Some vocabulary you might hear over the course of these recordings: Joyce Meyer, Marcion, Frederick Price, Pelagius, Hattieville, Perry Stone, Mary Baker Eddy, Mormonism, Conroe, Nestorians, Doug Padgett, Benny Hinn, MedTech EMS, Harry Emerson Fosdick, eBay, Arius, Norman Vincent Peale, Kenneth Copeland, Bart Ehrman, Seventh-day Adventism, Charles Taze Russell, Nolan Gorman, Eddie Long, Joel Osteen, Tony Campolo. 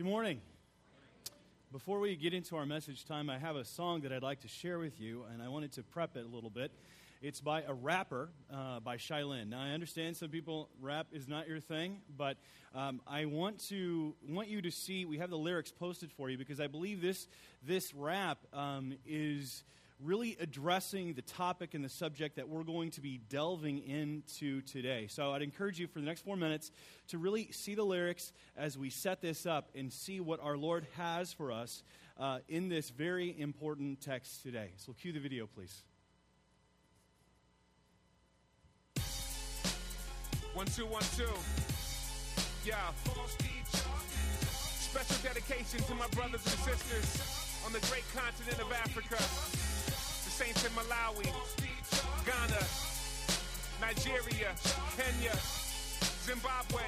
Good morning. Before we get into our message time, I have a song that I'd like to share with you, and I wanted to prep it a little bit. It's by a rapper by Shai Linne. Now, I understand some people, rap is not your thing, but I want you to see, we have the lyrics posted for you, because I believe this rap is really addressing the topic and the subject that we're going to be delving into today. So I'd encourage you for the next 4 minutes to really see the lyrics as we set this up and see what our Lord has for us in this very important text today. So cue the video, please. 1, 2, 1, 2. Yeah. Special dedication to my brothers and sisters on the great continent of Africa. Saints in Malawi, Ghana, Nigeria, Kenya, Zimbabwe.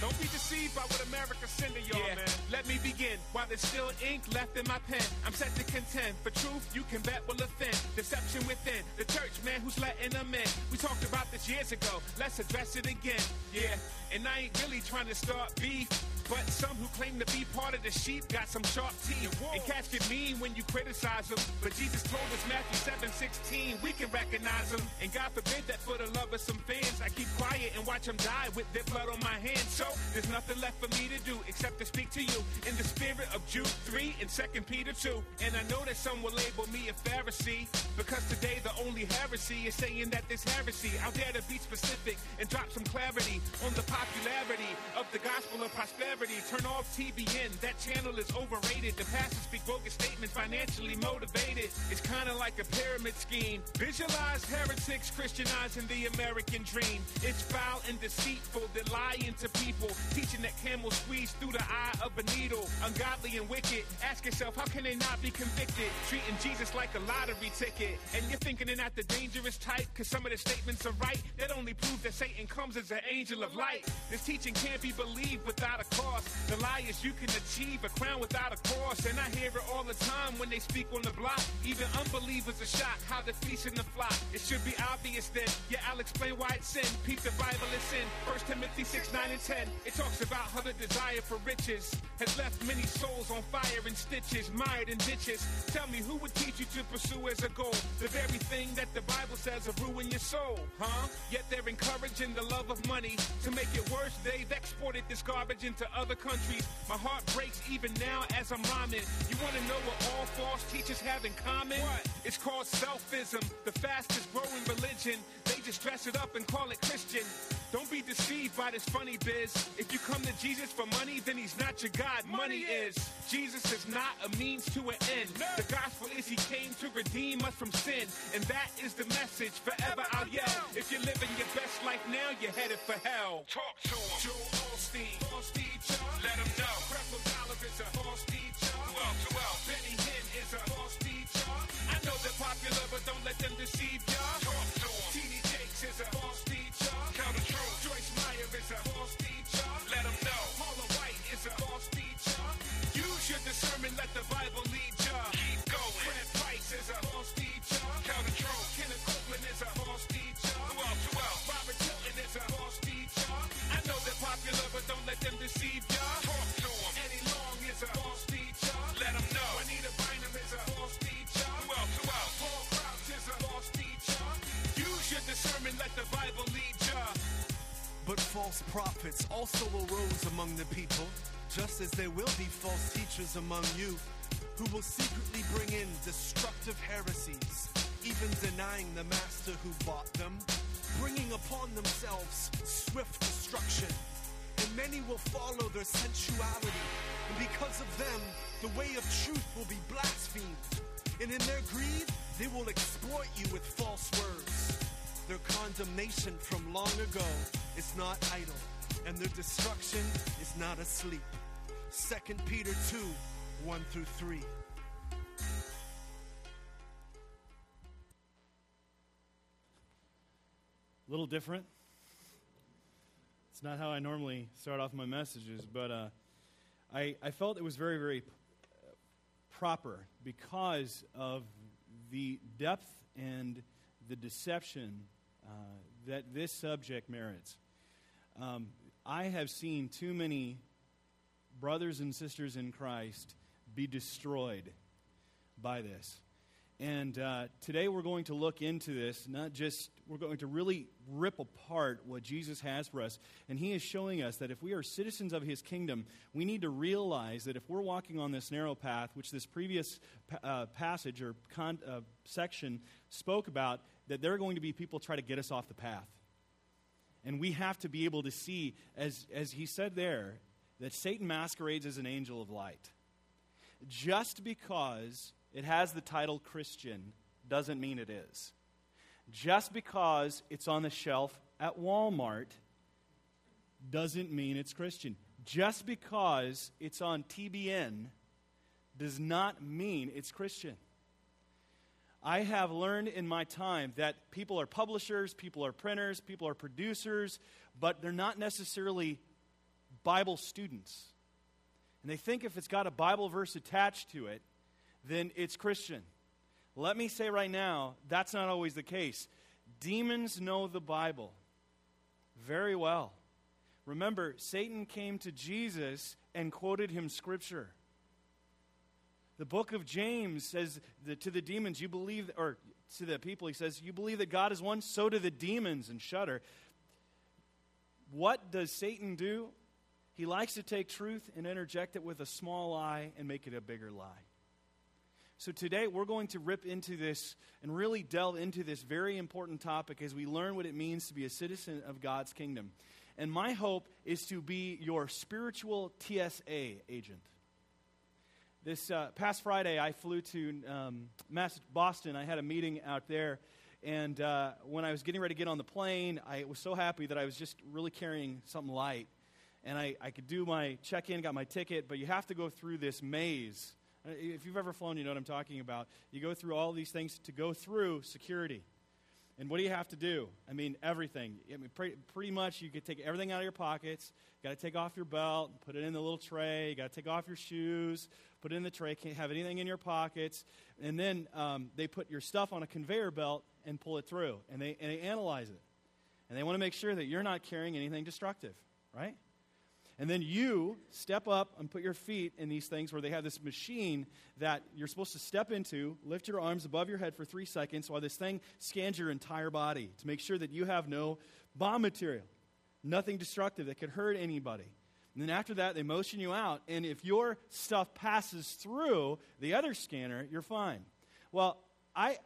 Don't be deceived by what America's sending y'all, man. Let me begin. While there's still ink left in my pen, I'm set to contend. For truth, you can bet will offend. Deception within. The church, man, who's letting them in. We talked about this years ago. Let's address it again. Yeah, and I ain't really trying to start beef. But some who claim to be part of the sheep got some sharp teeth. And cats get mean when you criticize them. But Jesus told us, Matthew 7:16, we can recognize them. And God forbid that for the love of some fans, I keep quiet and watch them die with their blood on my hands. So there's nothing left for me to do except to speak to you in the spirit of Jude 3 and 2 Peter 2. And I know that some will label me a Pharisee, because today the only heresy is saying that this heresy. I'll dare to be specific and drop some clarity on the popularity of the gospel of prosperity. Turn off TBN, that channel is overrated. The pastors speak bogus statements, financially motivated. It's kind of like a pyramid scheme. Visualize heretics Christianizing the American dream. It's foul and deceitful, they're lying to people, teaching that camel squeeze through the eye of a needle. Ungodly and wicked, ask yourself, how can they not be convicted? Treating Jesus like a lottery ticket. And you're thinking they're not the dangerous type, because some of the statements are right. That only proves that Satan comes as an angel of light. This teaching can't be believed without a cause. The lie is you can achieve a crown without a cross. And I hear it all the time when they speak on the block. Even unbelievers are shocked how they're fleecing the flock. It should be obvious then. Yeah, I'll explain why it's sin. Peep the Bible, it's in 1 Timothy 6:9-10. It talks about how the desire for riches has left many souls on fire and stitches, mired in ditches. Tell me, who would teach you to pursue as a goal the very thing that the Bible says will ruin your soul, huh? Yet they're encouraging the love of money. To make it worse, they've exported this garbage into other countries. My heart breaks even now as I'm rhyming. You want to know what all false teachers have in common? What? It's called selfism, the fastest growing religion. They just dress it up and call it Christian. Don't be deceived by this funny biz. If you come to Jesus for money, then he's not your God. Money is. Jesus is not a means to an end. The gospel is he came to redeem us from sin. And that is the message. Forever I'll yell. If you're living your best life now, you're headed for hell. Talk to him. Joel Osteen. Let him know. Creflo Dollar is a false teacher. Who else? Who else? Benny Hinn is a false teacher. I know they're popular, but don't let them deceive y'all. Talk to him. TD Jakes is a false teacher. Tell the truth. Joyce Meyer is a false teacher. Let him know. Paula White is a false teacher. Use your discernment, let the Bible lead ya. Keep going. Frederick Price is a false teacher. Tell the truth. Kenneth Copeland is a false teacher. Who else? Who else? Robert Tilton is a false teacher. I know they're popular, but don't let them deceive ya. Talk to him. Eddie Long is a false teacher. Let him know. Juanita Bynum is a false teacher. Who else? Who else? Paul Crouch is a false teacher. Use your discernment, let the Bible lead ya. But false prophets also arose among the people, just as there will be false teachers among you, who will secretly bring in destructive heresies, even denying the master who bought them, bringing upon themselves swift destruction. And many will follow their sensuality, and because of them, the way of truth will be blasphemed. And in their greed, they will exploit you with false words. Their condemnation from long ago is not idle, and their destruction is not asleep. 2 Peter 2:1-3. A little different. It's not how I normally start off my messages, but I felt it was very, very proper because of the depth and the deception that this subject merits. I have seen too many brothers and sisters in Christ be destroyed by this. And today we're going to look into this, not just, we're going to really rip apart what Jesus has for us. And he is showing us that if we are citizens of his kingdom, we need to realize that if we're walking on this narrow path, which this previous passage or section spoke about, that there are going to be people try to get us off the path. And we have to be able to see, as he said there, that Satan masquerades as an angel of light. Just because it has the title Christian doesn't mean it is. Just because it's on the shelf at Walmart doesn't mean it's Christian. Just because it's on TBN does not mean it's Christian. I have learned in my time that people are publishers, people are printers, people are producers, but they're not necessarily Bible students. And they think if it's got a Bible verse attached to it, then it's Christian. Let me say right now, that's not always the case. Demons know the Bible very well. Remember, Satan came to Jesus and quoted him Scripture. The book of James says that to the demons, you believe, or to the people, he says, you believe that God is one, so do the demons, and shudder. What does Satan do? He likes to take truth and interject it with a small lie and make it a bigger lie. So today we're going to rip into this and really delve into this very important topic as we learn what it means to be a citizen of God's kingdom. And my hope is to be your spiritual TSA agent. This past Friday, I flew to Boston. I had a meeting out there, and when I was getting ready to get on the plane, I was so happy that I was just really carrying something light. And I could do my check-in, got my ticket, but you have to go through this maze. If you've ever flown, you know what I'm talking about. You go through all these things to go through security. And what do you have to do? I mean, everything. I mean, pretty much you could take everything out of your pockets. Got to take off your belt, put it in the little tray. You got to take off your shoes, put it in the tray. Can't have anything in your pockets. And then they put your stuff on a conveyor belt and pull it through. And they analyze it. And they want to make sure that you're not carrying anything destructive, right? And then you step up and put your feet in these things where they have this machine that you're supposed to step into, lift your arms above your head for 3 seconds while this thing scans your entire body to make sure that you have no bomb material, nothing destructive that could hurt anybody. And then after that, they motion you out, and if your stuff passes through the other scanner, you're fine. Well, I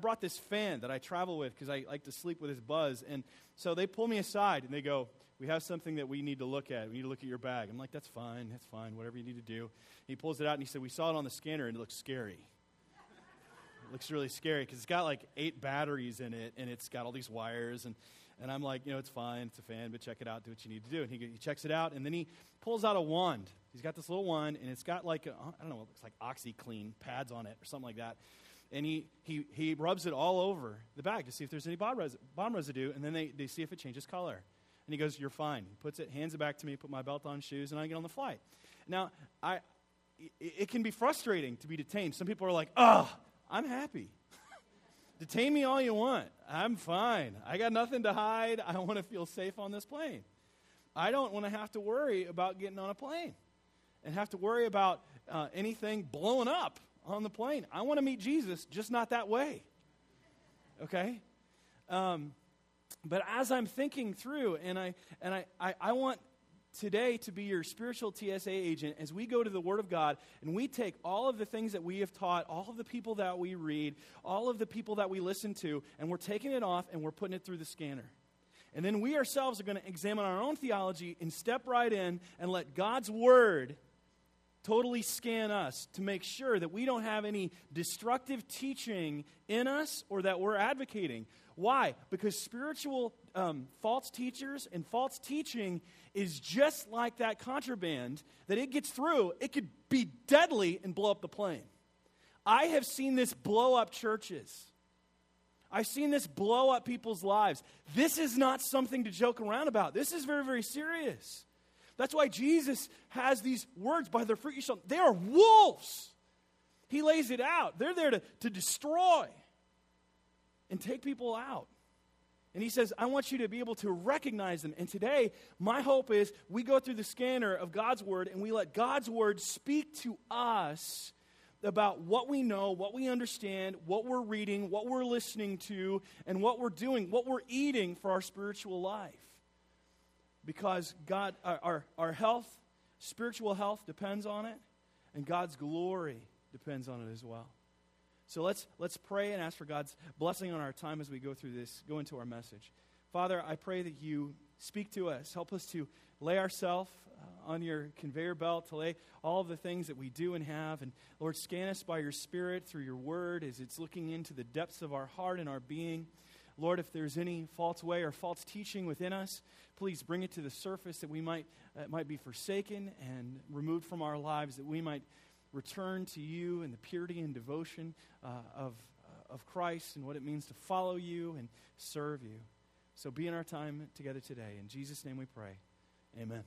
brought this fan that I travel with because I like to sleep with this buzz, and so they pull me aside, and they go, we have something that we need to look at. We need to look at your bag. I'm like, that's fine, whatever you need to do. And he pulls it out, and he said, we saw it on the scanner, and it looks scary. It looks really scary because it's got like 8 batteries in it, and it's got all these wires. And I'm like, you know, it's fine. It's a fan, but check it out. Do what you need to do. And he checks it out, and then he pulls out a wand. He's got this little wand, and it's got like, I don't know, it looks like OxyClean pads on it or something like that. And he rubs it all over the bag to see if there's any bomb residue, and then they see if it changes color. And he goes, you're fine. He puts it, hands it back to me, put my belt on, shoes, and I get on the flight. Now, it can be frustrating to be detained. Some people are like, oh, I'm happy. Detain me all you want. I'm fine. I got nothing to hide. I want to feel safe on this plane. I don't want to have to worry about getting on a plane and have to worry about anything blowing up on the plane. I want to meet Jesus, just not that way. Okay? But as I'm thinking through, and I want today to be your spiritual TSA agent as we go to the Word of God and we take all of the things that we have taught, all of the people that we read, all of the people that we listen to, and we're taking it off and we're putting it through the scanner. And then we ourselves are going to examine our own theology and step right in and let God's Word totally scan us to make sure that we don't have any destructive teaching in us or that we're advocating. Why? Because spiritual false teachers and false teaching is just like that contraband that it gets through. It could be deadly and blow up the plane. I have seen this blow up churches. I've seen this blow up people's lives. This is not something to joke around about. This is very, very serious. That's why Jesus has these words, by their fruit you shall. They are wolves. He lays it out. They're there to destroy and take people out. And he says, I want you to be able to recognize them. And today, my hope is we go through the scanner of God's word and we let God's word speak to us about what we know, what we understand, what we're reading, what we're listening to, and what we're doing, what we're eating for our spiritual life. Because God, our health, spiritual health depends on it, and God's glory depends on it as well. So let's pray and ask for God's blessing on our time as we go through this, go into our message. Father, I pray that you speak to us. Help us to lay ourselves on your conveyor belt, to lay all of the things that we do and have. And Lord, scan us by your Spirit through your word as it's looking into the depths of our heart and our being. Lord, if there's any false way or false teaching within us, please bring it to the surface that we might be forsaken and removed from our lives, that we might return to you and the purity and devotion of Christ and what it means to follow you and serve you. So be in our time together today. In Jesus' name we pray. Amen.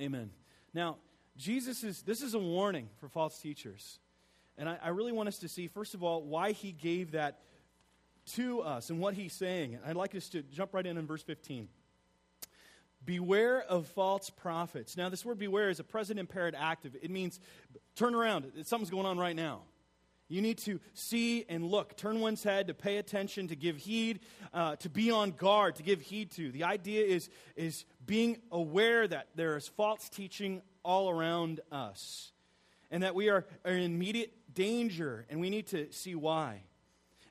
Amen. Now, this is a warning for false teachers. And I really want us to see, first of all, why he gave that to us and what he's saying. And I'd like us to jump right in verse 15. Beware of false prophets. Now, this word beware is a present imperative active. It means turn around. Something's going on right now. You need to see and look, turn one's head, to pay attention, to give heed, to be on guard, to give heed to. The idea is being aware that there is false teaching all around us and that we are in immediate danger, and we need to see why.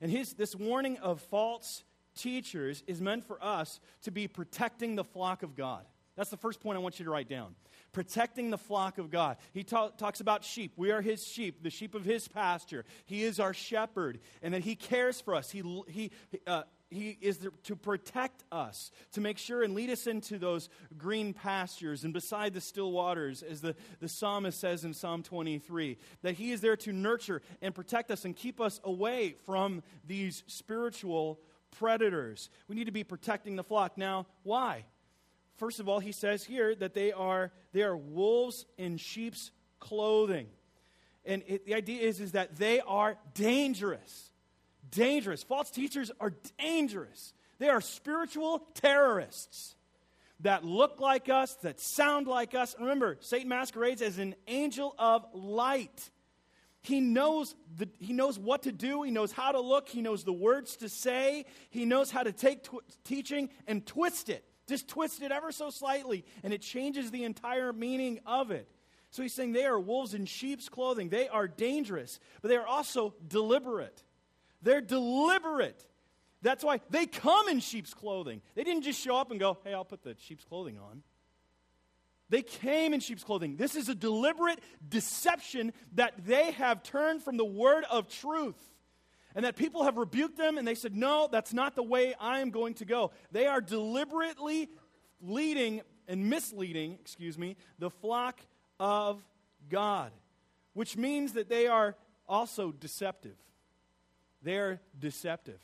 And this warning of false teachers is meant for us to be protecting the flock of God. That's the first point I want you to write down. Protecting the flock of God. He talks about sheep. We are his sheep, the sheep of his pasture. He is our shepherd, and that he cares for us. He is there to protect us, to make sure and lead us into those green pastures and beside the still waters, as the psalmist says in Psalm 23, that he is there to nurture and protect us and keep us away from these spiritual predators. We need to be protecting the flock. Now, why? First of all, he says here that they are wolves in sheep's clothing. And the idea is that they are dangerous. Dangerous. False teachers are dangerous. They are spiritual terrorists that look like us, that sound like us. And remember, Satan masquerades as an angel of light. He knows what to do. He knows how to look. He knows the words to say. He knows how to take teaching and twist it. Just twist it ever so slightly, and it changes the entire meaning of it. So he's saying they are wolves in sheep's clothing. They are dangerous, but they are also deliberate. They're deliberate. That's why they come in sheep's clothing. They didn't just show up and go, hey, I'll put the sheep's clothing on. They came in sheep's clothing. This is a deliberate deception that they have turned from the word of truth, and that people have rebuked them, and they said, no, that's not the way I am going to go. They are deliberately misleading the flock of God, which means that they are also deceptive. They're deceptive.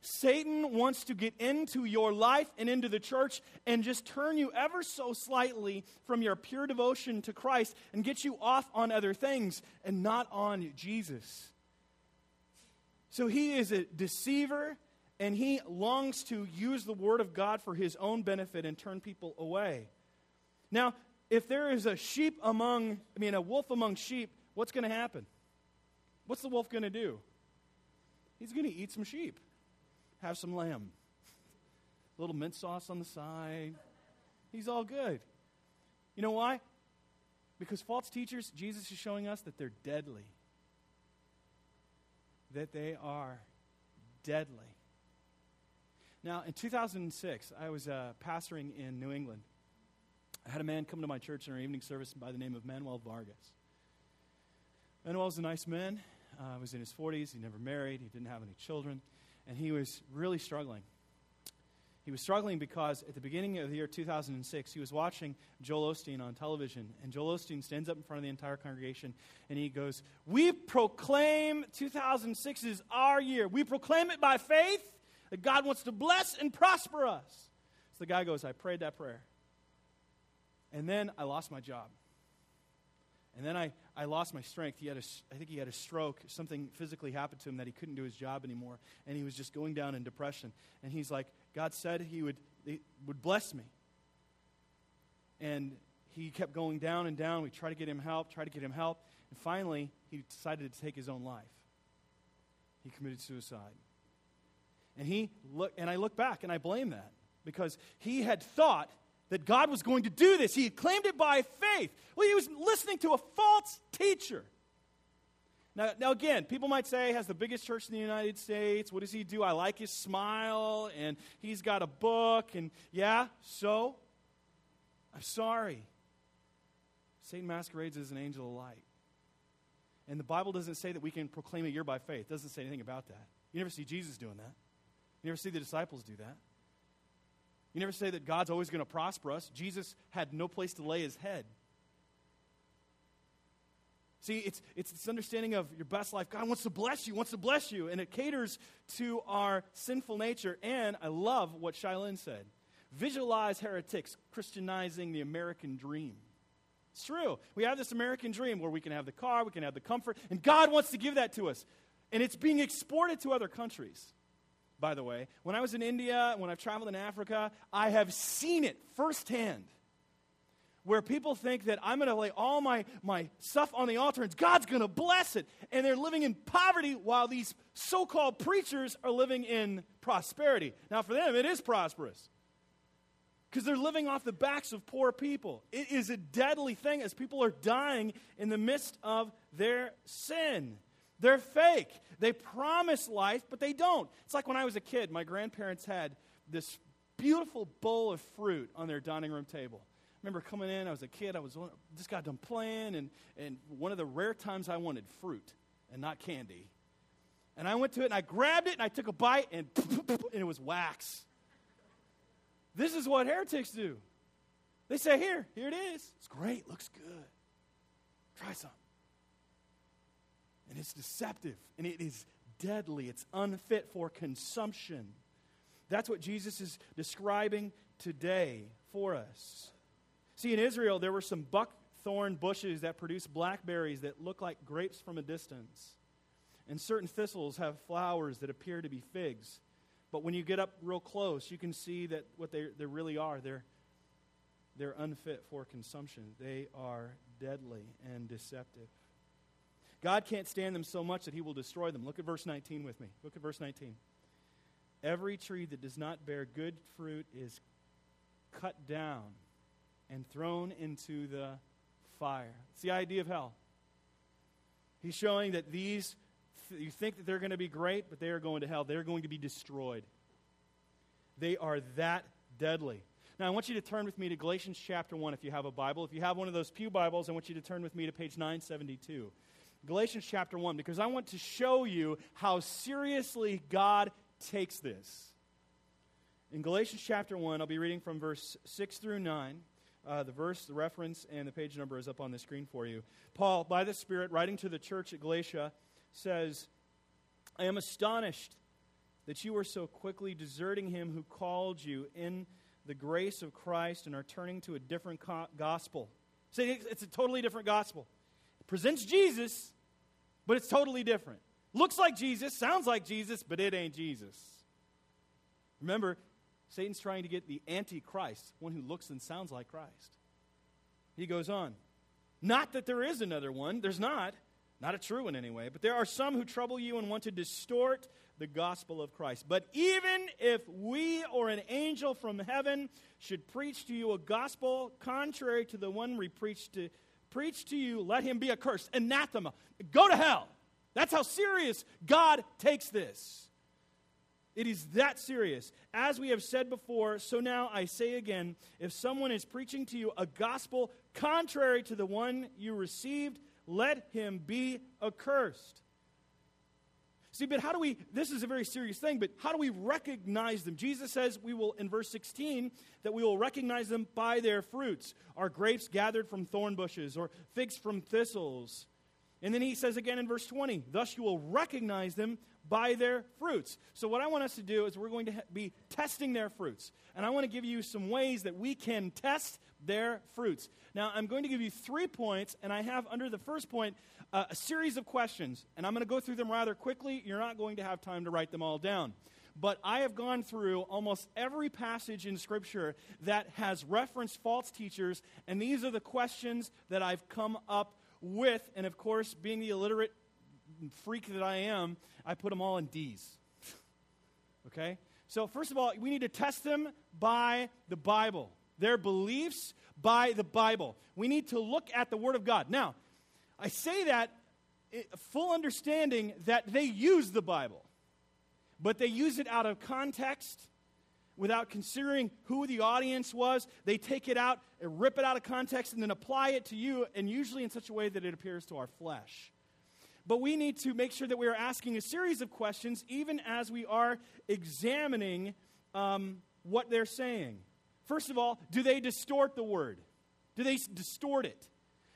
Satan wants to get into your life and into the church and just turn you ever so slightly from your pure devotion to Christ and get you off on other things and not on Jesus. So he is a deceiver, and he longs to use the word of God for his own benefit and turn people away. Now, if there is a wolf among sheep, what's going to happen? What's the wolf going to do? He's going to eat some sheep, have some lamb, a little mint sauce on the side. He's all good. You know why? Because false teachers, Jesus is showing us that they're deadly. That they are deadly. Now, in 2006, I was pastoring in New England. I had a man come to my church in our evening service by the name of Manuel Vargas. Manuel was a nice man. He was in his 40s. He never married. He didn't have any children. And he was really struggling. He was struggling because at the beginning of the year 2006, he was watching Joel Osteen on television. And Joel Osteen stands up in front of the entire congregation, and he goes, we proclaim 2006 is our year. We proclaim it by faith that God wants to bless and prosper us. So the guy goes, I prayed that prayer. And then I lost my job. And then I lost my strength. I think he had a stroke. Something physically happened to him that he couldn't do his job anymore. And he was just going down in depression. And he's like, God said he would bless me. And he kept going down and down. We tried to get him help. And finally, he decided to take his own life. He committed suicide. And I look back and I blame that because he had thought that God was going to do this. He had claimed it by faith. Well, he was listening to a false teacher. Now again, people might say, has the biggest church in the United States. What does he do? I like his smile, and he's got a book, and yeah, so? I'm sorry. Satan masquerades as an angel of light. And the Bible doesn't say that we can proclaim a year by faith. It doesn't say anything about that. You never see Jesus doing that. You never see the disciples do that. You never say that God's always going to prosper us. Jesus had no place to lay his head. See, it's this understanding of your best life. God wants to bless you, and it caters to our sinful nature. And I love what Shai Linne said. Visualize heretics Christianizing the American dream. It's true. We have this American dream where we can have the car, we can have the comfort, and God wants to give that to us. And it's being exported to other countries. By the way, when I was in India, when I've traveled in Africa, I have seen it firsthand where people think that I'm going to lay all my stuff on the altar and God's going to bless it. And they're living in poverty while these so-called preachers are living in prosperity. Now, for them, it is prosperous because they're living off the backs of poor people. It is a deadly thing as people are dying in the midst of their sin. They're fake. They promise life, but they don't. It's like when I was a kid, my grandparents had this beautiful bowl of fruit on their dining room table. I remember coming in, I was a kid, I was just got done playing, and one of the rare times I wanted fruit and not candy. And I went to it, and I grabbed it, and I took a bite, and it was wax. This is what heretics do. They say, here it is. It's great, looks good. Try some. And it's deceptive, and it is deadly. It's unfit for consumption. That's what Jesus is describing today for us. See, in Israel, there were some buckthorn bushes that produced blackberries that look like grapes from a distance. And certain thistles have flowers that appear to be figs. But when you get up real close, you can see that what they really are, they're unfit for consumption. They are deadly and deceptive. God can't stand them so much that he will destroy them. Look at verse 19 with me. Look at verse 19. Every tree that does not bear good fruit is cut down and thrown into the fire. It's the idea of hell. He's showing that these, you think that they're going to be great, but they are going to hell. They're going to be destroyed. They are that deadly. Now, I want you to turn with me to Galatians chapter 1 if you have a Bible. If you have one of those pew Bibles, I want you to turn with me to page 972. Galatians chapter 1, because I want to show you how seriously God takes this. In Galatians chapter 1, I'll be reading from verse 6 through 9. The verse, the reference, and the page number is up on the screen for you. Paul, by the Spirit, writing to the church at Galatia, says, I am astonished that you are so quickly deserting him who called you in the grace of Christ and are turning to a different gospel. See, it's a totally different gospel. Presents Jesus, but it's totally different. Looks like Jesus, sounds like Jesus, but it ain't Jesus. Remember, Satan's trying to get the antichrist, one who looks and sounds like Christ. He goes on. Not that there is another one. There's not. Not a true one anyway. But there are some who trouble you and want to distort the gospel of Christ. But even if we or an angel from heaven should preach to you a gospel contrary to the one we preach to you, let him be accursed. Anathema. Go to hell. That's how serious God takes this. It is that serious. As we have said before, so now I say again, if someone is preaching to you a gospel contrary to the one you received, let him be accursed. See, but how do we, this is a very serious thing, but how do we recognize them? Jesus says we will, in verse 16, that we will recognize them by their fruits. Are grapes gathered from thorn bushes or figs from thistles? And then he says again in verse 20, thus you will recognize them by their fruits. So what I want us to do is we're going to be testing their fruits. And I want to give you some ways that we can test their fruits. Now, I'm going to give you 3 points, and I have under the first point a series of questions. And I'm going to go through them rather quickly. You're not going to have time to write them all down. But I have gone through almost every passage in Scripture that has referenced false teachers, and these are the questions that I've come up with. And, of course, being the illiterate freak that I am, I put them all in D's. Okay? So, first of all, we need to test them by the Bible. Their beliefs by the Bible. We need to look at the Word of God. Now, I say that full understanding that they use the Bible. But they use it out of context without considering who the audience was. They take it out and rip it out of context and then apply it to you, and usually in such a way that it appears to our flesh. But we need to make sure that we are asking a series of questions even as we are examining what they're saying. First of all, do they distort the word? Do they distort it?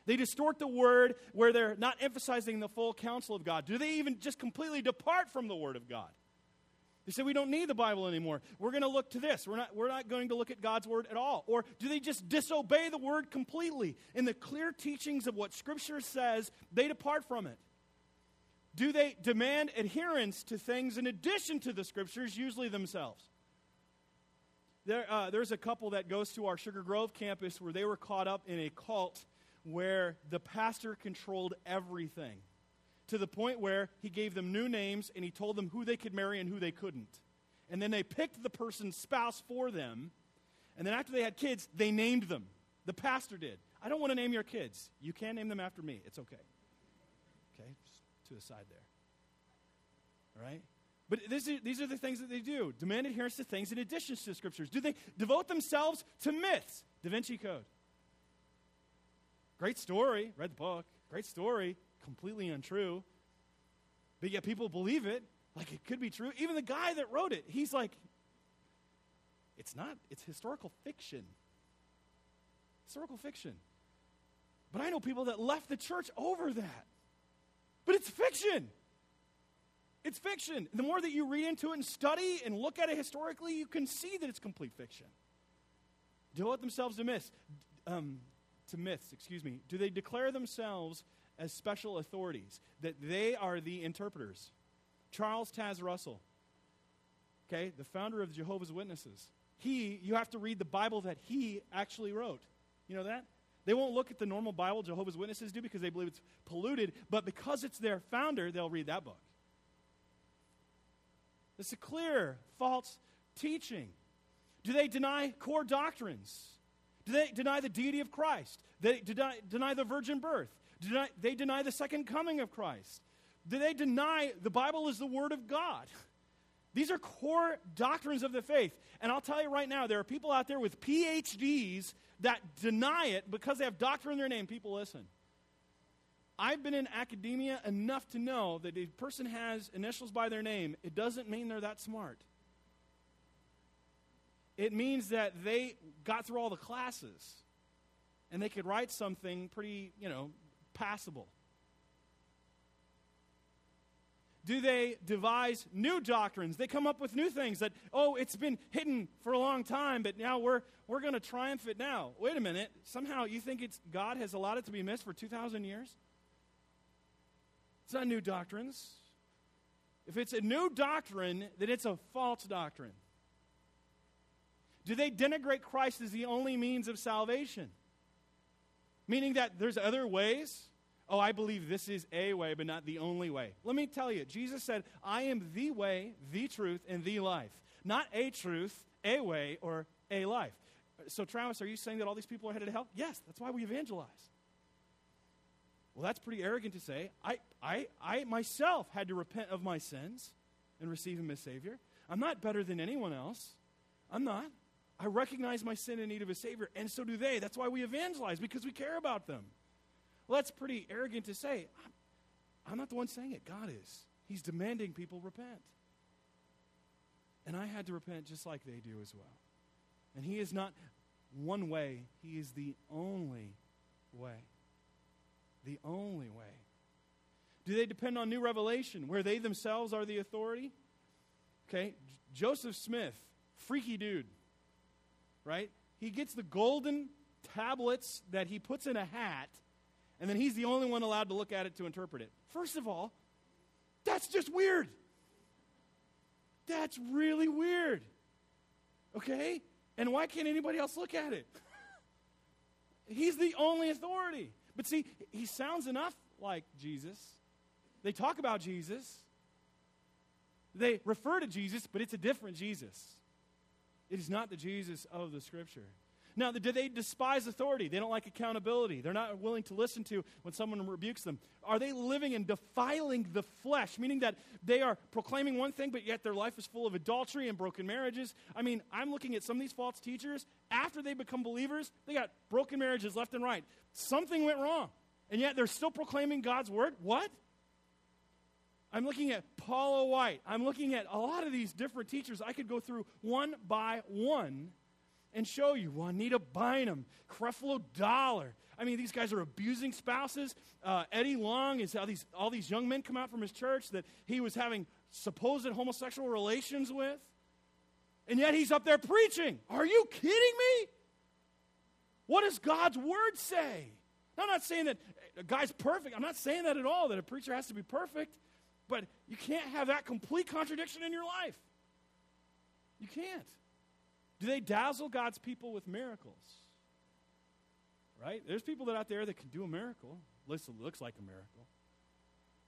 They distort the word where they're not emphasizing the full counsel of God. Do they even just completely depart from the word of God? They say, we don't need the Bible anymore. We're going to look to this. We're not going to look at God's word at all. Or do they just disobey the word completely? In the clear teachings of what Scripture says, they depart from it. Do they demand adherence to things in addition to the Scriptures, usually themselves? There's a couple that goes to our Sugar Grove campus where they were caught up in a cult where the pastor controlled everything, to the point where he gave them new names and he told them who they could marry and who they couldn't. And then they picked the person's spouse for them. And then after they had kids, they named them. The pastor did. I don't want to name your kids. You can name them after me. It's okay. Okay, just to the side there. All right? But these are the things that they do. Demand adherence to things in addition to the Scriptures. Do they devote themselves to myths? Da Vinci Code. Great story. Read the book. Great story. Completely untrue, but yet people believe it like it could be true. Even the guy that wrote it, he's like, it's not, it's historical fiction. Historical fiction. But I know people that left the church over that. But it's fiction. It's fiction. The more that you read into it and study and look at it historically, you can see that it's complete fiction. Devote themselves to myths. Do they declare themselves as special authorities, that they are the interpreters? Charles Taze Russell, okay, the founder of the Jehovah's Witnesses. You have to read the Bible that he actually wrote. You know that? They won't look at the normal Bible Jehovah's Witnesses do because they believe it's polluted, but because it's their founder, they'll read that book. It's a clear false teaching. Do they deny core doctrines? Do they deny the deity of Christ? Do they deny the virgin birth? They deny the second coming of Christ. Do they deny the Bible is the Word of God? These are core doctrines of the faith. And I'll tell you right now, there are people out there with PhDs that deny it because they have doctrine in their name. People, listen. I've been in academia enough to know that if a person has initials by their name, it doesn't mean they're that smart. It means that they got through all the classes and they could write something pretty, passable. Do they devise new doctrines? They come up with new things that, it's been hidden for a long time, but now we're going to triumph it now. Wait a minute. Somehow you think God has allowed it to be missed for 2,000 years? It's not new doctrines. If it's a new doctrine, then it's a false doctrine. Do they denigrate Christ as the only means of salvation? Meaning that there's other ways. I believe this is a way, but not the only way. Let me tell you, Jesus said, I am the way, the truth, and the life. Not a truth, a way, or a life. So, Travis, are you saying that all these people are headed to hell? Yes, that's why we evangelize. Well, that's pretty arrogant to say. I myself had to repent of my sins and receive him as Savior. I'm not better than anyone else. I'm not. I recognize my sin in need of a Savior, and so do they. That's why we evangelize, because we care about them. Well, that's pretty arrogant to say. I'm not the one saying it. God is. He's demanding people repent. And I had to repent just like they do as well. And he is not one way. He is the only way. The only way. Do they depend on new revelation where they themselves are the authority? Okay, Joseph Smith, freaky dude, right? He gets the golden tablets that he puts in a hat, and then he's the only one allowed to look at it to interpret it. First of all, that's just weird. That's really weird. Okay? And why can't anybody else look at it? He's the only authority. But see, he sounds enough like Jesus. They talk about Jesus. They refer to Jesus, but it's a different Jesus. It is not the Jesus of the Scripture. Now, do they despise authority? They don't like accountability. They're not willing to listen to when someone rebukes them. Are they living and defiling the flesh, meaning that they are proclaiming one thing, but yet their life is full of adultery and broken marriages? I mean, I'm looking at some of these false teachers. After they become believers, they got broken marriages left and right. Something went wrong, and yet they're still proclaiming God's word? What? I'm looking at Paula White. I'm looking at a lot of these different teachers. I could go through one by one and show you Juanita Bynum, Creflo Dollar. I mean, these guys are abusing spouses. Eddie Long is how all these young men come out from his church that he was having supposed homosexual relations with. And yet he's up there preaching. Are you kidding me? What does God's word say? I'm not saying that a guy's perfect. I'm not saying that at all, that a preacher has to be perfect. But you can't have that complete contradiction in your life. You can't. Do they dazzle God's people with miracles? Right? There's people that out there that can do a miracle. At least it looks like a miracle.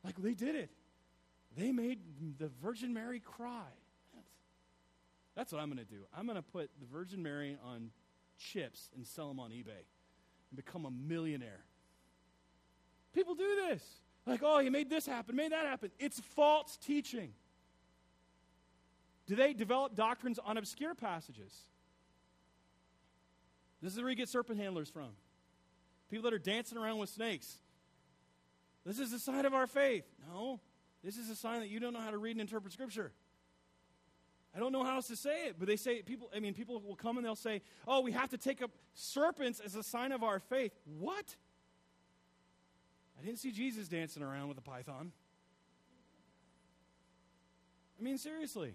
Like they did it. They made the Virgin Mary cry. That's what I'm going to do. I'm going to put the Virgin Mary on chips and sell them on eBay and become a millionaire. People do this. Like, oh, he made this happen, made that happen. It's false teaching. Do they develop doctrines on obscure passages? This is where you get serpent handlers from. People that are dancing around with snakes. This is the sign of our faith. No, this is a sign that you don't know how to read and interpret Scripture. I don't know how else to say it, but they say people. I mean, people will come and they'll say, "Oh, we have to take up serpents as a sign of our faith." What? I didn't see Jesus dancing around with a python. I mean, seriously.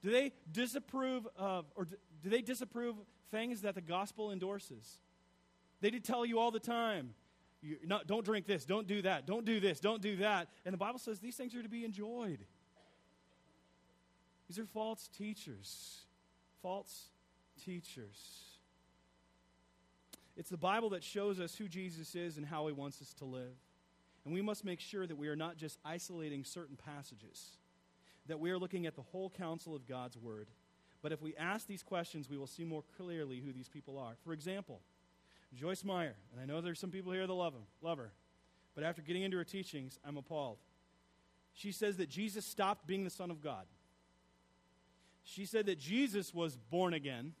Do they disapprove of, or do they disapprove things that the gospel endorses? They did tell you all the time, don't drink this, don't do that, don't do this, don't do that. And the Bible says these things are to be enjoyed. These are false teachers. False teachers. It's the Bible that shows us who Jesus is and how he wants us to live. And we must make sure that we are not just isolating certain passages, that we are looking at the whole counsel of God's word. But if we ask these questions, we will see more clearly who these people are. For example, Joyce Meyer, and I know there's some people here that love her, but after getting into her teachings, I'm appalled. She says that Jesus stopped being the Son of God. She said that Jesus was born again,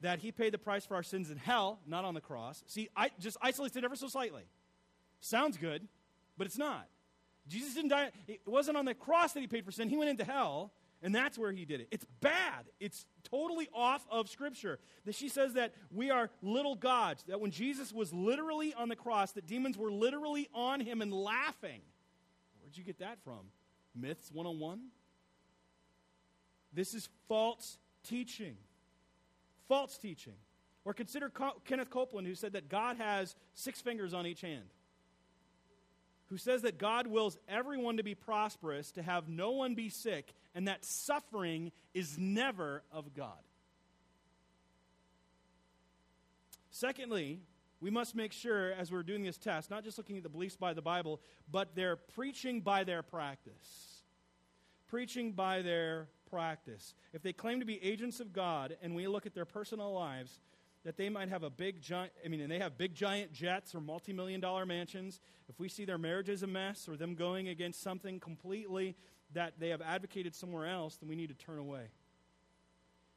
that he paid the price for our sins in hell, not on the cross. See, I just isolated it ever so slightly. Sounds good, but it's not. Jesus didn't die. It wasn't on the cross that he paid for sin. He went into hell, and that's where he did it. It's bad. It's totally off of Scripture. That she says that we are little gods, that when Jesus was literally on the cross, that demons were literally on him and laughing. Where'd you get that from? Myths 101? This is false teaching. False teaching. Or consider Kenneth Copeland, who said that God has 6 fingers on each hand, who says that God wills everyone to be prosperous, to have no one be sick, and that suffering is never of God. Secondly, we must make sure, as we're doing this test, not just looking at the beliefs by the Bible, but their preaching by their practice. Preaching by their practice. If they claim to be agents of God and we look at their personal lives, that they might have they have big giant jets or multi-million-dollar mansions. If we see their marriage is a mess or them going against something completely that they have advocated somewhere else, then we need to turn away.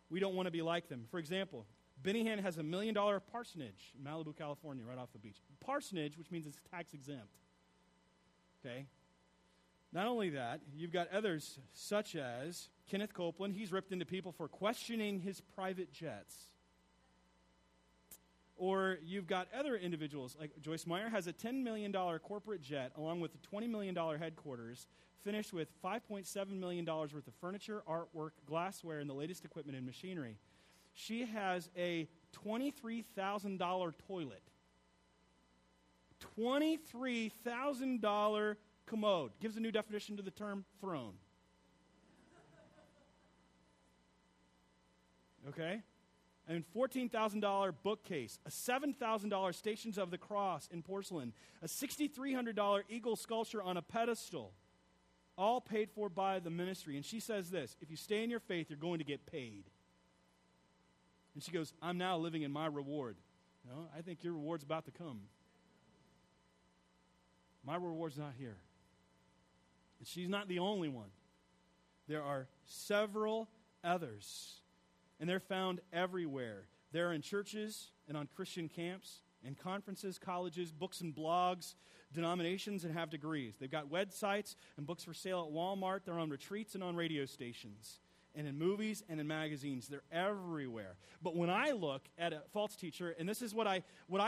We don't want to be like them. For example, Benny Hinn has a $1 million parsonage in Malibu, California, right off the beach. Parsonage, which means it's tax exempt. Okay? Not only that, you've got others such as Kenneth Copeland. He's ripped into people for questioning his private jets. Or you've got other individuals, like Joyce Meyer has a $10 million corporate jet along with a $20 million headquarters, finished with $5.7 million worth of furniture, artwork, glassware, and the latest equipment and machinery. She has a $23,000 toilet. $23,000 commode. Gives a new definition to the term throne. Okay? And $14,000 bookcase, a $7,000 Stations of the Cross in porcelain, a $6,300 eagle sculpture on a pedestal, all paid for by the ministry. And she says this, if you stay in your faith, you're going to get paid. And she goes, I'm now living in my reward. No, I think your reward's about to come. My reward's not here. And she's not the only one. There are several others. And they're found everywhere. They're in churches and on Christian camps and conferences, colleges, books and blogs, denominations, and have degrees. They've got websites and books for sale at Walmart. They're on retreats and on radio stations and in movies and in magazines. They're everywhere. But when I look at a false teacher, and this is what I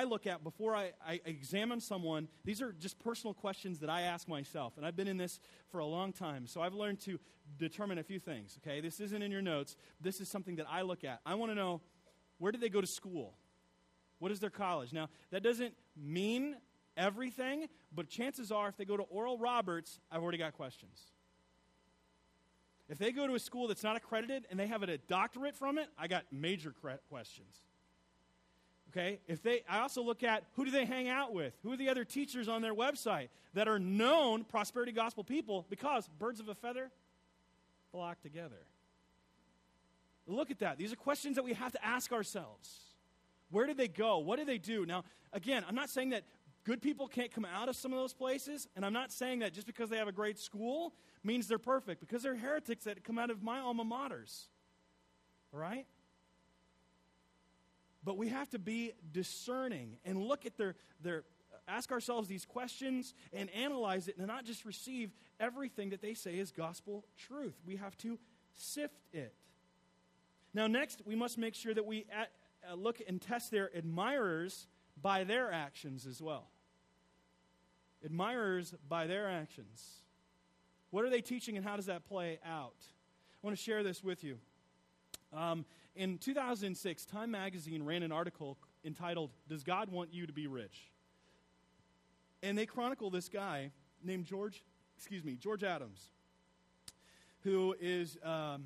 look at before I examine someone, these are just personal questions that I ask myself. And I've been in this for a long time, so I've learned to determine a few things, okay? This isn't in your notes. This is something that I look at. I want to know, where did they go to school? What is their college? Now, that doesn't mean everything, but chances are if they go to Oral Roberts, I've already got questions. If they go to a school that's not accredited and they have a doctorate from it, I got major questions. Okay? I also look at who do they hang out with? Who are the other teachers on their website that are known prosperity gospel people? Because birds of a feather flock together. Look at that. These are questions that we have to ask ourselves. Where did they go? What did they do? Now, again, I'm not saying that good people can't come out of some of those places, and I'm not saying that just because they have a great school means they're perfect, because they're heretics that come out of my alma maters. All right? But we have to be discerning and look at their ask ourselves these questions and analyze it and not just receive everything that they say is gospel truth. We have to sift it. Now, next, we must make sure that we look and test their admirers by their actions as well. Admirers by their actions. What are they teaching and how does that play out? I want to share this with you. In 2006, Time Magazine ran an article entitled, Does God Want You to Be Rich? And they chronicle this guy named George Adams, who is a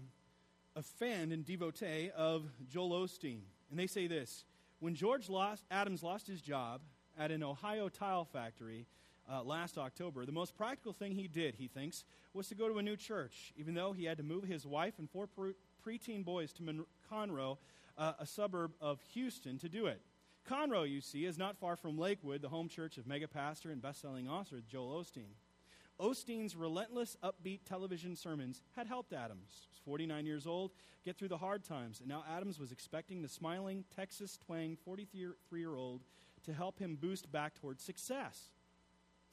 fan and devotee of Joel Osteen. And they say this, when Adams lost his job at an Ohio tile factory, last October, the most practical thing he did, he thinks, was to go to a new church, even though he had to move his wife and four preteen boys to Conroe, a suburb of Houston, to do it. Conroe, you see, is not far from Lakewood, the home church of mega pastor and best-selling author Joel Osteen. Osteen's relentless, upbeat television sermons had helped Adams, who's 49 years old, get through the hard times, and now Adams was expecting the smiling, Texas-twang 43-year-old to help him boost back toward success.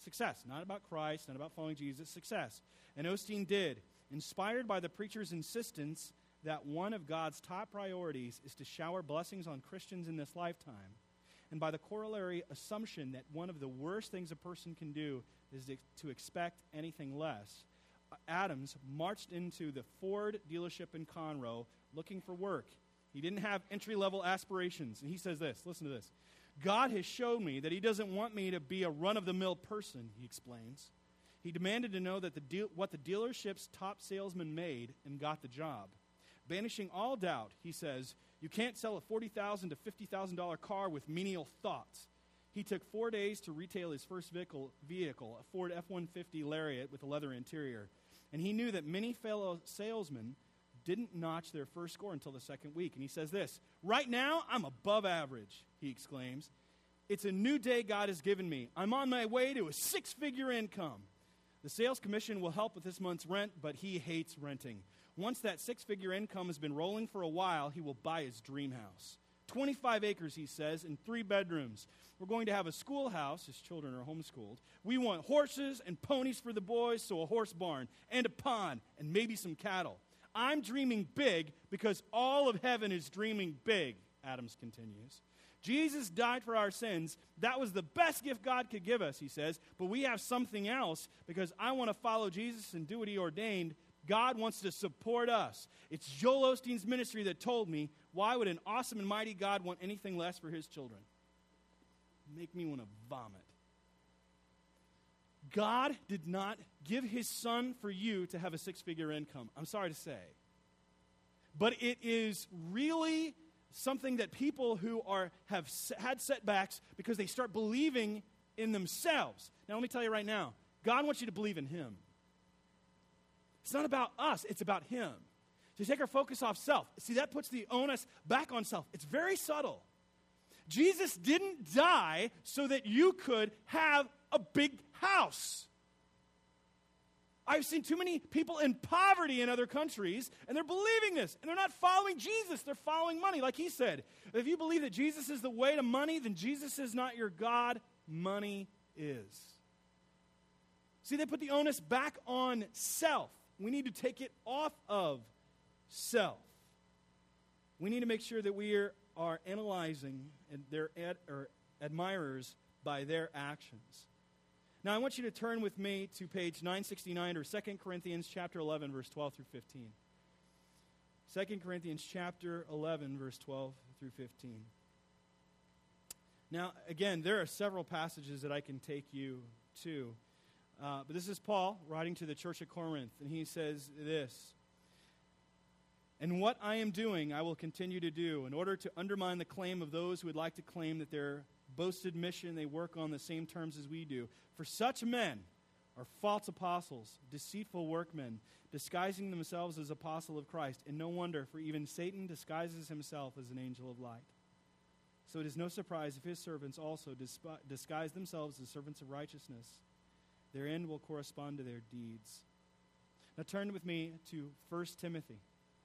Success, not about Christ, not about following Jesus, success. And Osteen did, inspired by the preacher's insistence that one of God's top priorities is to shower blessings on Christians in this lifetime, and by the corollary assumption that one of the worst things a person can do is to expect anything less. Adams marched into the Ford dealership in Conroe looking for work. He didn't have entry-level aspirations, and he says this, listen to this, God has shown me that he doesn't want me to be a run-of-the-mill person, he explains. He demanded to know that what the dealership's top salesman made and got the job. Banishing all doubt, he says, you can't sell a $40,000 to $50,000 car with menial thoughts. He took 4 days to retail his first vehicle, a Ford F-150 Lariat with a leather interior. And he knew that many fellow salesmen didn't notch their first score until the second week. And he says this, right now, I'm above average, he exclaims. It's a new day God has given me. I'm on my way to a six-figure income. The sales commission will help with this month's rent, but he hates renting. Once that six-figure income has been rolling for a while, he will buy his dream house. 25 acres, he says, and 3 bedrooms. We're going to have a schoolhouse. His children are homeschooled. We want horses and ponies for the boys, so a horse barn and a pond and maybe some cattle. I'm dreaming big because all of heaven is dreaming big, Adams continues. Jesus died for our sins. That was the best gift God could give us, he says. But we have something else because I want to follow Jesus and do what he ordained. God wants to support us. It's Joel Osteen's ministry that told me, why would an awesome and mighty God want anything less for his children? Make me want to vomit. God did not give his son for you to have a six-figure income. I'm sorry to say. But it is really something that people who have had setbacks because they start believing in themselves. Now, let me tell you right now, God wants you to believe in him. It's not about us. It's about him. To take our focus off self. See, that puts the onus back on self. It's very subtle. Jesus didn't die so that you could have a big house. I've seen too many people in poverty in other countries, and they're believing this, and they're not following Jesus. They're following money. Like he said, if you believe that Jesus is the way to money, then Jesus is not your God. Money is. See, they put the onus back on self. We need to take it off of self. We need to make sure that we are analyzing their admirers by their actions. Now, I want you to turn with me to page 969 or 2 Corinthians chapter 11, verse 12 through 15. 2 Corinthians chapter 11, verse 12 through 15. Now, again, there are several passages that I can take you to. But this is Paul writing to the church at Corinth, and he says this, "And what I am doing, I will continue to do in order to undermine the claim of those who would like to claim that their boasted mission, they work on the same terms as we do. For such men are false apostles, deceitful workmen, disguising themselves as apostles of Christ. And no wonder, for even Satan disguises himself as an angel of light. So it is no surprise if his servants also disguise themselves as servants of righteousness. Their end will correspond to their deeds." Now turn with me to 1 Timothy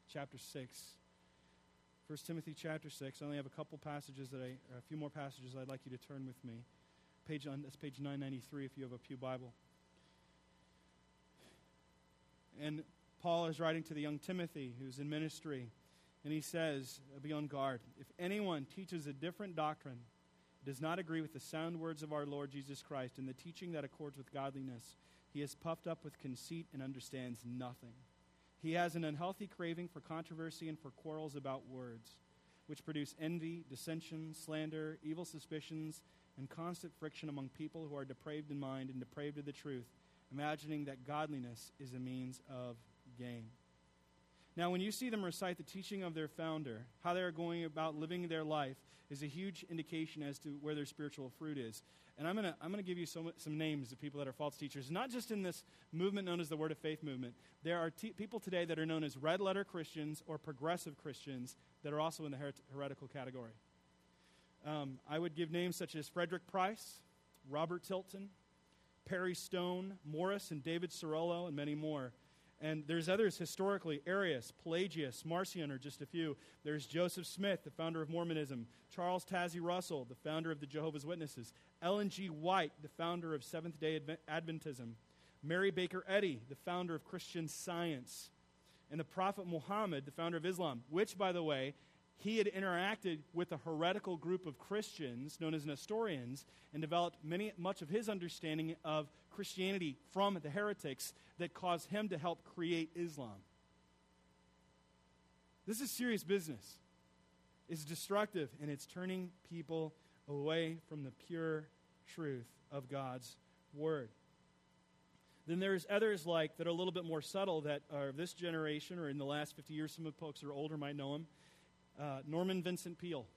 chapter 6. 1 Timothy chapter 6. I only have a few more passages I'd like you to turn with me. That's page 993 if you have a Pew Bible. And Paul is writing to the young Timothy who's in ministry. And he says, "Be on guard. If anyone teaches a different doctrine, does not agree with the sound words of our Lord Jesus Christ and the teaching that accords with godliness. He is puffed up with conceit and understands nothing. He has an unhealthy craving for controversy and for quarrels about words, which produce envy, dissension, slander, evil suspicions, and constant friction among people who are depraved in mind and depraved of the truth, imagining that godliness is a means of gain. Now, when you see them recite the teaching of their founder, how they are going about living their life is a huge indication as to where their spiritual fruit is." And I'm going to give you some names of people that are false teachers, not just in this movement known as the Word of Faith movement. There are people today that are known as red-letter Christians or progressive Christians that are also in the heretical category. I would give names such as Frederick Price, Robert Tilton, Perry Stone, Morris and David Sorolo, and many more. And there's others historically, Arius, Pelagius, Marcion are just a few. There's Joseph Smith, the founder of Mormonism, Charles Taze Russell, the founder of the Jehovah's Witnesses, Ellen G. White, the founder of Seventh-day Adventism, Mary Baker Eddy, the founder of Christian Science, and the Prophet Muhammad, the founder of Islam, which, by the way, he had interacted with a heretical group of Christians known as Nestorians and developed much of his understanding of Christianity from the heretics that caused him to help create Islam. This is serious business. It's destructive, and it's turning people away from the pure truth of God's Word. Then there's others like that are a little bit more subtle that are this generation or in the last 50 years, some of the folks who are older might know him. Norman Vincent Peale,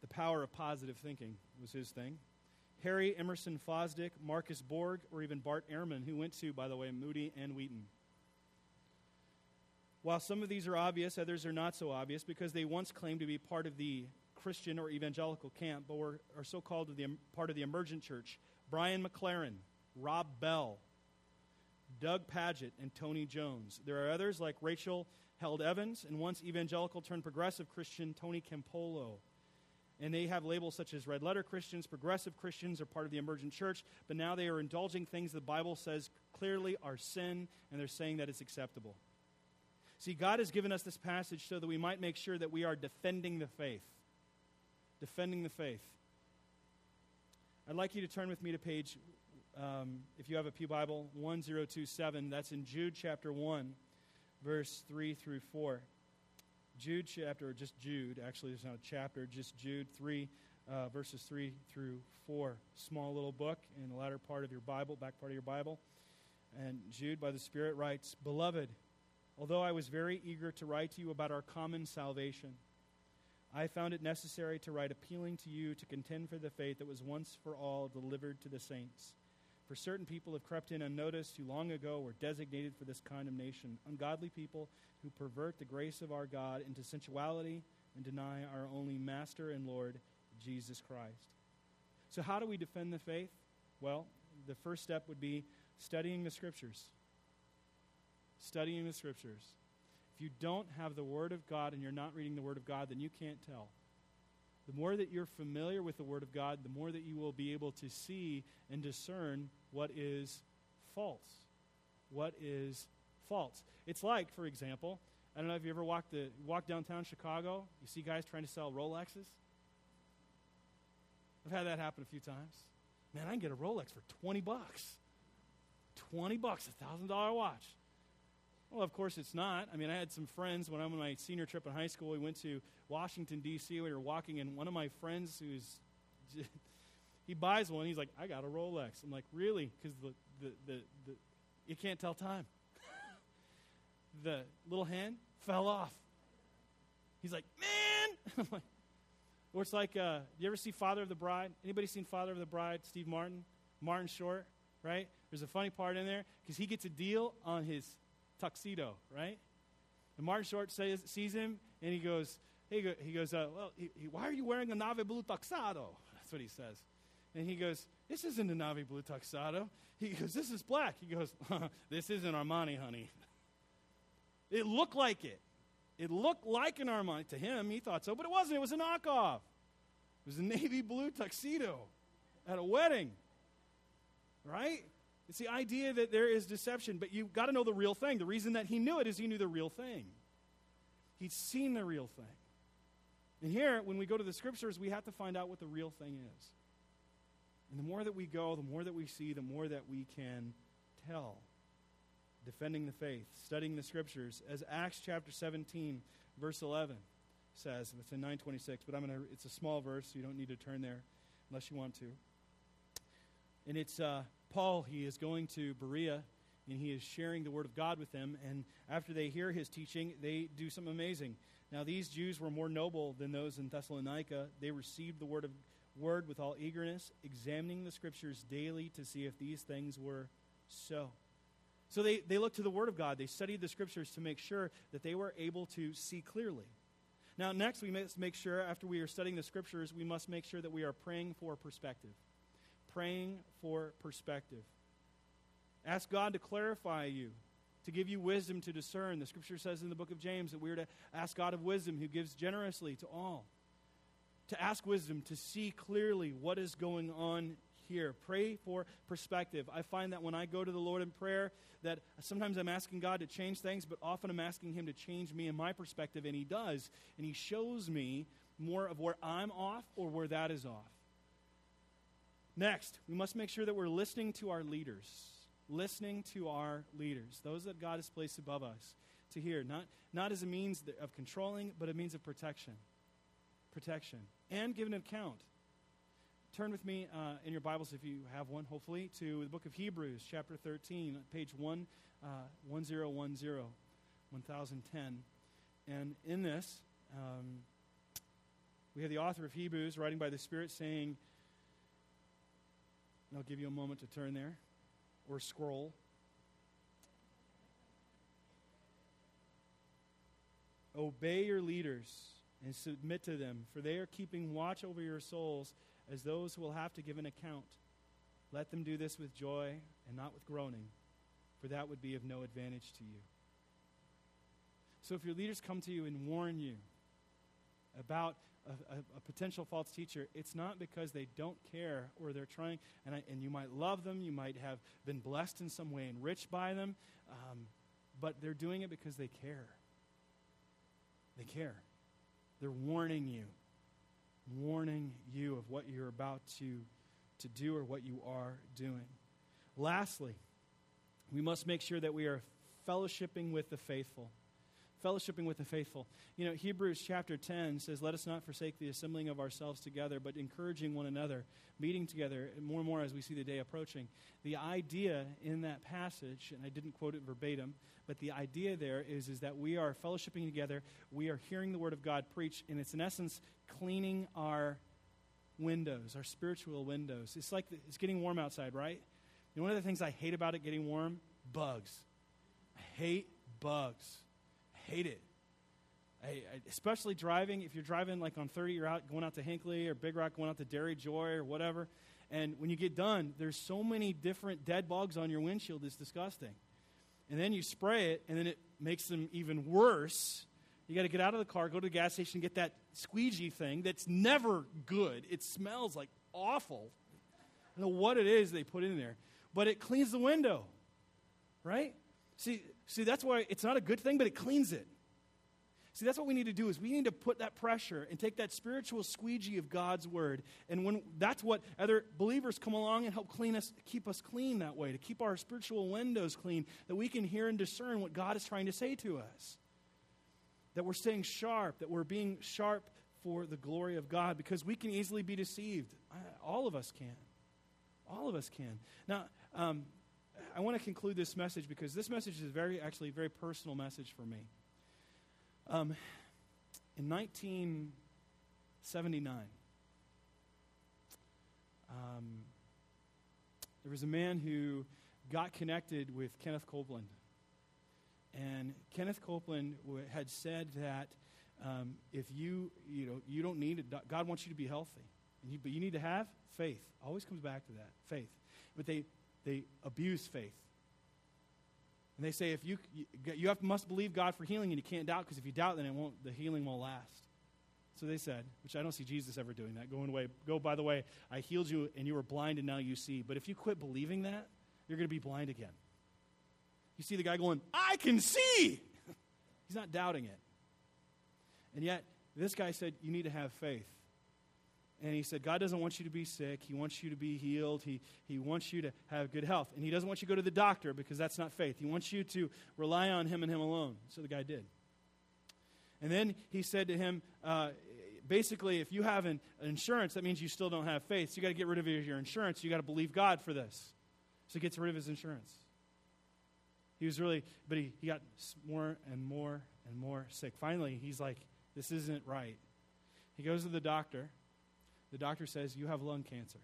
The Power of Positive Thinking was his thing. Harry Emerson Fosdick, Marcus Borg, or even Bart Ehrman, who went to, by the way, Moody and Wheaton. While some of these are obvious, others are not so obvious because they once claimed to be part of the Christian or evangelical camp, but are so-called part of the emergent church. Brian McLaren, Rob Bell, Doug Padgett, and Tony Jones. There are others like Rachel Held Evans, and once evangelical turned progressive Christian Tony Campolo. And they have labels such as red letter Christians, progressive Christians, are part of the emergent church, but now they are indulging things the Bible says clearly are sin, and they're saying that it's acceptable. See, God has given us this passage so that we might make sure that we are defending the faith. defending the faith. I'd like you to turn with me to page, if you have a Pew Bible, 1027. That's in Jude chapter 1, verse 3 through 4. Jude chapter, or just Jude, actually there's not a chapter, just Jude 3, verses 3 through 4. Small little book in the latter part of your Bible, back part of your Bible. And Jude, by the Spirit, writes, "Beloved, although I was very eager to write to you about our common salvation, I found it necessary to write appealing to you to contend for the faith that was once for all delivered to the saints. For certain people have crept in unnoticed who long ago were designated for this condemnation, ungodly people who pervert the grace of our God into sensuality and deny our only Master and Lord, Jesus Christ." So how do we defend the faith? Well, the first step would be studying the Scriptures. Studying the Scriptures. If you don't have the Word of God and you're not reading the Word of God, then you can't tell. The more that you're familiar with the Word of God, the more that you will be able to see and discern what is false. What is false? It's like, for example, I don't know if you ever walk downtown Chicago, you see guys trying to sell Rolexes. I've had that happen a few times. Man, I can get a Rolex for $20. $20, $1,000 watch. Well, of course it's not. I mean, I had some friends when I was on my senior trip in high school. We went to Washington, D.C. We were walking, and one of my friends he buys one. He's like, "I got a Rolex." I'm like, "Really?" Because you can't tell time. The little hand fell off. He's like, "Man!" I'm like, or it's like, you ever see Father of the Bride? Anybody seen Father of the Bride? Steve Martin, Martin Short, right? There's a funny part in there because he gets a deal on his tuxedo, right? And Martin Short sees him, and he goes, why are you wearing a navy blue tuxedo? That's what he says. And he goes, "This isn't a navy blue tuxedo." He goes, "This is black." He goes, "This isn't Armani, honey." It looked like it. It looked like an Armani. To him, he thought so, but it wasn't. It was a knockoff. It was a navy blue tuxedo at a wedding, right? It's the idea that there is deception, but you've got to know the real thing. The reason that he knew it is he knew the real thing. He'd seen the real thing. And here, when we go to the Scriptures, we have to find out what the real thing is. And the more that we go, the more that we see, the more that we can tell. Defending the faith, studying the Scriptures, as Acts chapter 17, verse 11 says, and it's in 926, but it's a small verse, so you don't need to turn there unless you want to. And it's Paul. He is going to Berea, and he is sharing the Word of God with them. And after they hear his teaching, they do something amazing. Now, these Jews were more noble than those in Thessalonica. They received the word with all eagerness, examining the Scriptures daily to see if these things were so. So they looked to the Word of God. They studied the Scriptures to make sure that they were able to see clearly. Now, next, we must make sure, after we are studying the Scriptures, we must make sure that we are praying for perspective. Praying for perspective. Ask God to clarify you, to give you wisdom to discern. The Scripture says in the book of James that we are to ask God of wisdom, who gives generously to all. To ask wisdom, to see clearly what is going on here. Pray for perspective. I find that when I go to the Lord in prayer, that sometimes I'm asking God to change things, but often I'm asking Him to change me and my perspective, and He does. And He shows me more of where I'm off or where that is off. Next, we must make sure that we're listening to our leaders. Listening to our leaders, those that God has placed above us to hear. Not as a means of controlling, but a means of protection. Protection. And give an account. Turn with me in your Bibles, if you have one, hopefully, to the book of Hebrews, chapter 13, page 1010. And in this, we have the author of Hebrews writing by the Spirit saying, I'll give you a moment to turn there, or scroll. "Obey your leaders and submit to them, for they are keeping watch over your souls as those who will have to give an account. Let them do this with joy and not with groaning, for that would be of no advantage to you." So if your leaders come to you and warn you about a potential false teacher, it's not because they don't care or they're trying, and you might love them, you might have been blessed in some way, enriched by them, but they're doing it because they care. They care. They're warning you. warning you of what you're about to do or what you are doing. Lastly, we must make sure that we are fellowshipping with the faithful. Fellowshipping with the faithful. You know, Hebrews chapter 10 says, "Let us not forsake the assembling of ourselves together, but encouraging one another, meeting together more and more as we see the day approaching." The idea in that passage, and I didn't quote it verbatim, but the idea there is that we are fellowshipping together, we are hearing the Word of God preached, and it's in essence cleaning our windows, our spiritual windows. It's like it's getting warm outside, right? And one of the things I hate about it getting warm, bugs. I hate bugs. Hate it. Especially driving, if you're driving like on 30, you're out going out to Hinckley or Big Rock, going out to Dairy Joy or whatever, and when you get done, there's so many different dead bugs on your windshield, it's disgusting. And then you spray it, and then it makes them even worse. You got to get out of the car, go to the gas station, get that squeegee thing that's never good. It smells like awful. I don't know what it is they put in there, but it cleans the window, right? See, that's why it's not a good thing, but it cleans it. See, that's what we need to do is we need to put that pressure and take that spiritual squeegee of God's Word. And when that's what other believers come along and help clean us, keep us clean that way, to keep our spiritual windows clean, that we can hear and discern what God is trying to say to us. That we're staying sharp, that we're being sharp for the glory of God, because we can easily be deceived. All of us can. All of us can. Now, I want to conclude this message because this message is a very personal message for me. In 1979, there was a man who got connected with Kenneth Copeland. And Kenneth Copeland had said that if you don't need it, God wants you to be healthy. But you need to have faith. Always comes back to that, faith. But they abuse faith. And they say if you must believe God for healing, and you can't doubt, because if you doubt, then the healing won't last. So they said, which I don't see Jesus ever doing that, by the way, I healed you and you were blind and now you see. But if you quit believing that, you're going to be blind again. You see the guy going, I can see! He's not doubting it. And yet, this guy said, you need to have faith. And he said, God doesn't want you to be sick. He wants you to be healed. He wants you to have good health. And he doesn't want you to go to the doctor, because that's not faith. He wants you to rely on him and him alone. So the guy did. And then he said to him, basically, if you have an insurance, that means you still don't have faith. So you got to get rid of your insurance. You got to believe God for this. So he gets rid of his insurance. He was really, but he got more and more and more sick. Finally, he's like, this isn't right. He goes to the doctor. The doctor says, you have lung cancer.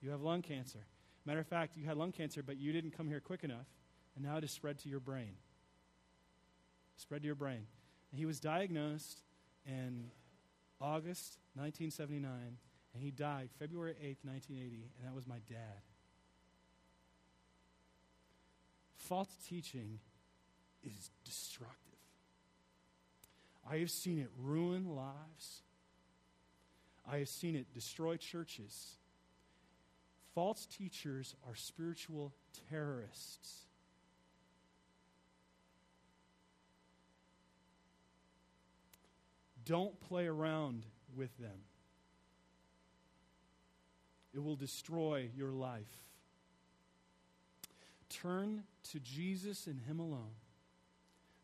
You have lung cancer. Matter of fact, you had lung cancer, but you didn't come here quick enough, and now it has spread to your brain. Spread to your brain. And he was diagnosed in August 1979, and he died February 8th, 1980, and that was my dad. False teaching is destructive. I have seen it ruin lives. I have seen it destroy churches. False teachers are spiritual terrorists. Don't play around with them. It will destroy your life. Turn to Jesus and him alone.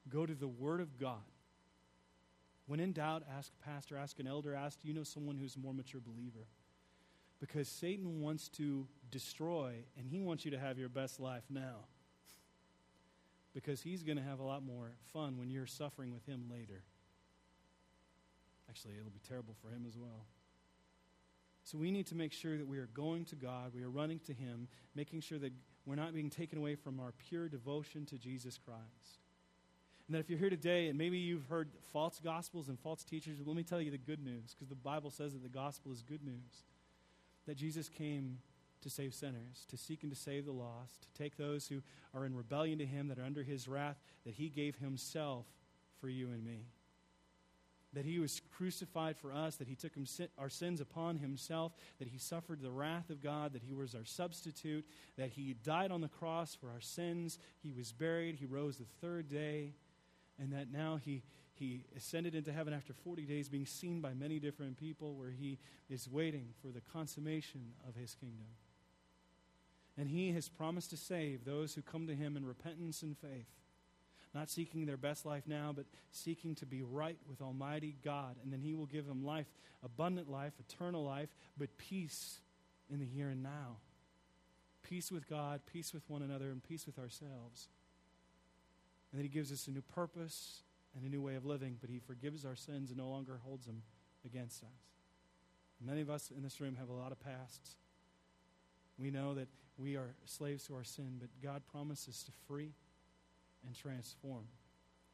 Go to the Word of God. When in doubt, ask a pastor, ask an elder, someone who's a more mature believer. Because Satan wants to destroy, and he wants you to have your best life now. Because he's going to have a lot more fun when you're suffering with him later. Actually, it'll be terrible for him as well. So we need to make sure that we are going to God, we are running to him, making sure that we're not being taken away from our pure devotion to Jesus Christ. And that if you're here today and maybe you've heard false gospels and false teachers, let me tell you the good news, because the Bible says that the gospel is good news. That Jesus came to save sinners, to seek and to save the lost, to take those who are in rebellion to him, that are under his wrath, that he gave himself for you and me. That he was crucified for us, that he took our sins upon himself, that he suffered the wrath of God, that he was our substitute, that he died on the cross for our sins, he was buried, he rose the third day, and that now he He ascended into heaven after 40 days, being seen by many different people, where he is waiting for the consummation of his kingdom. And he has promised to save those who come to him in repentance and faith, not seeking their best life now, but seeking to be right with Almighty God. And then he will give them life, abundant life, eternal life, but peace in the here and now. Peace with God, peace with one another, and peace with ourselves. And then he gives us a new purpose and a new way of living, but he forgives our sins and no longer holds them against us. Many of us in this room have a lot of pasts. We know that we are slaves to our sin, but God promises to free and transform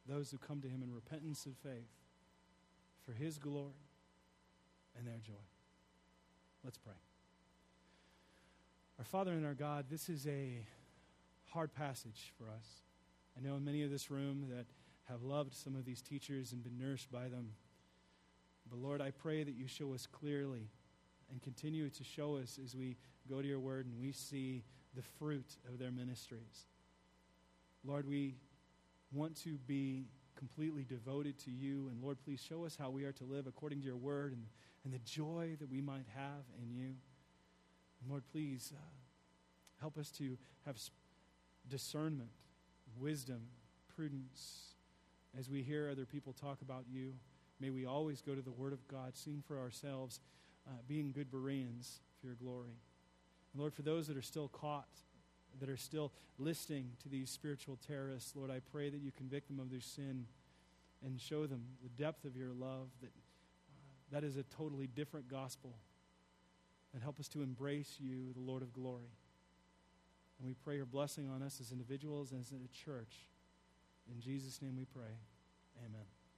those who come to him in repentance and faith for his glory and their joy. Let's pray. Our Father and our God, this is a hard passage for us. I know many of this room that have loved some of these teachers and been nourished by them. But Lord, I pray that you show us clearly and continue to show us as we go to your word and we see the fruit of their ministries. Lord, we want to be completely devoted to you. And Lord, please show us how we are to live according to your word and the joy that we might have in you. And Lord, please help us to have discernment, wisdom, prudence. As we hear other people talk about you, may we always go to the word of God, seeing for ourselves, being good Bereans for your glory. And Lord, for those that are still caught, that are still listening to these spiritual terrorists, Lord, I pray that you convict them of their sin and show them the depth of your love, that is a totally different gospel. And help us to embrace you, the Lord of glory. And we pray your blessing on us as individuals and as a church. In Jesus' name we pray. Amen.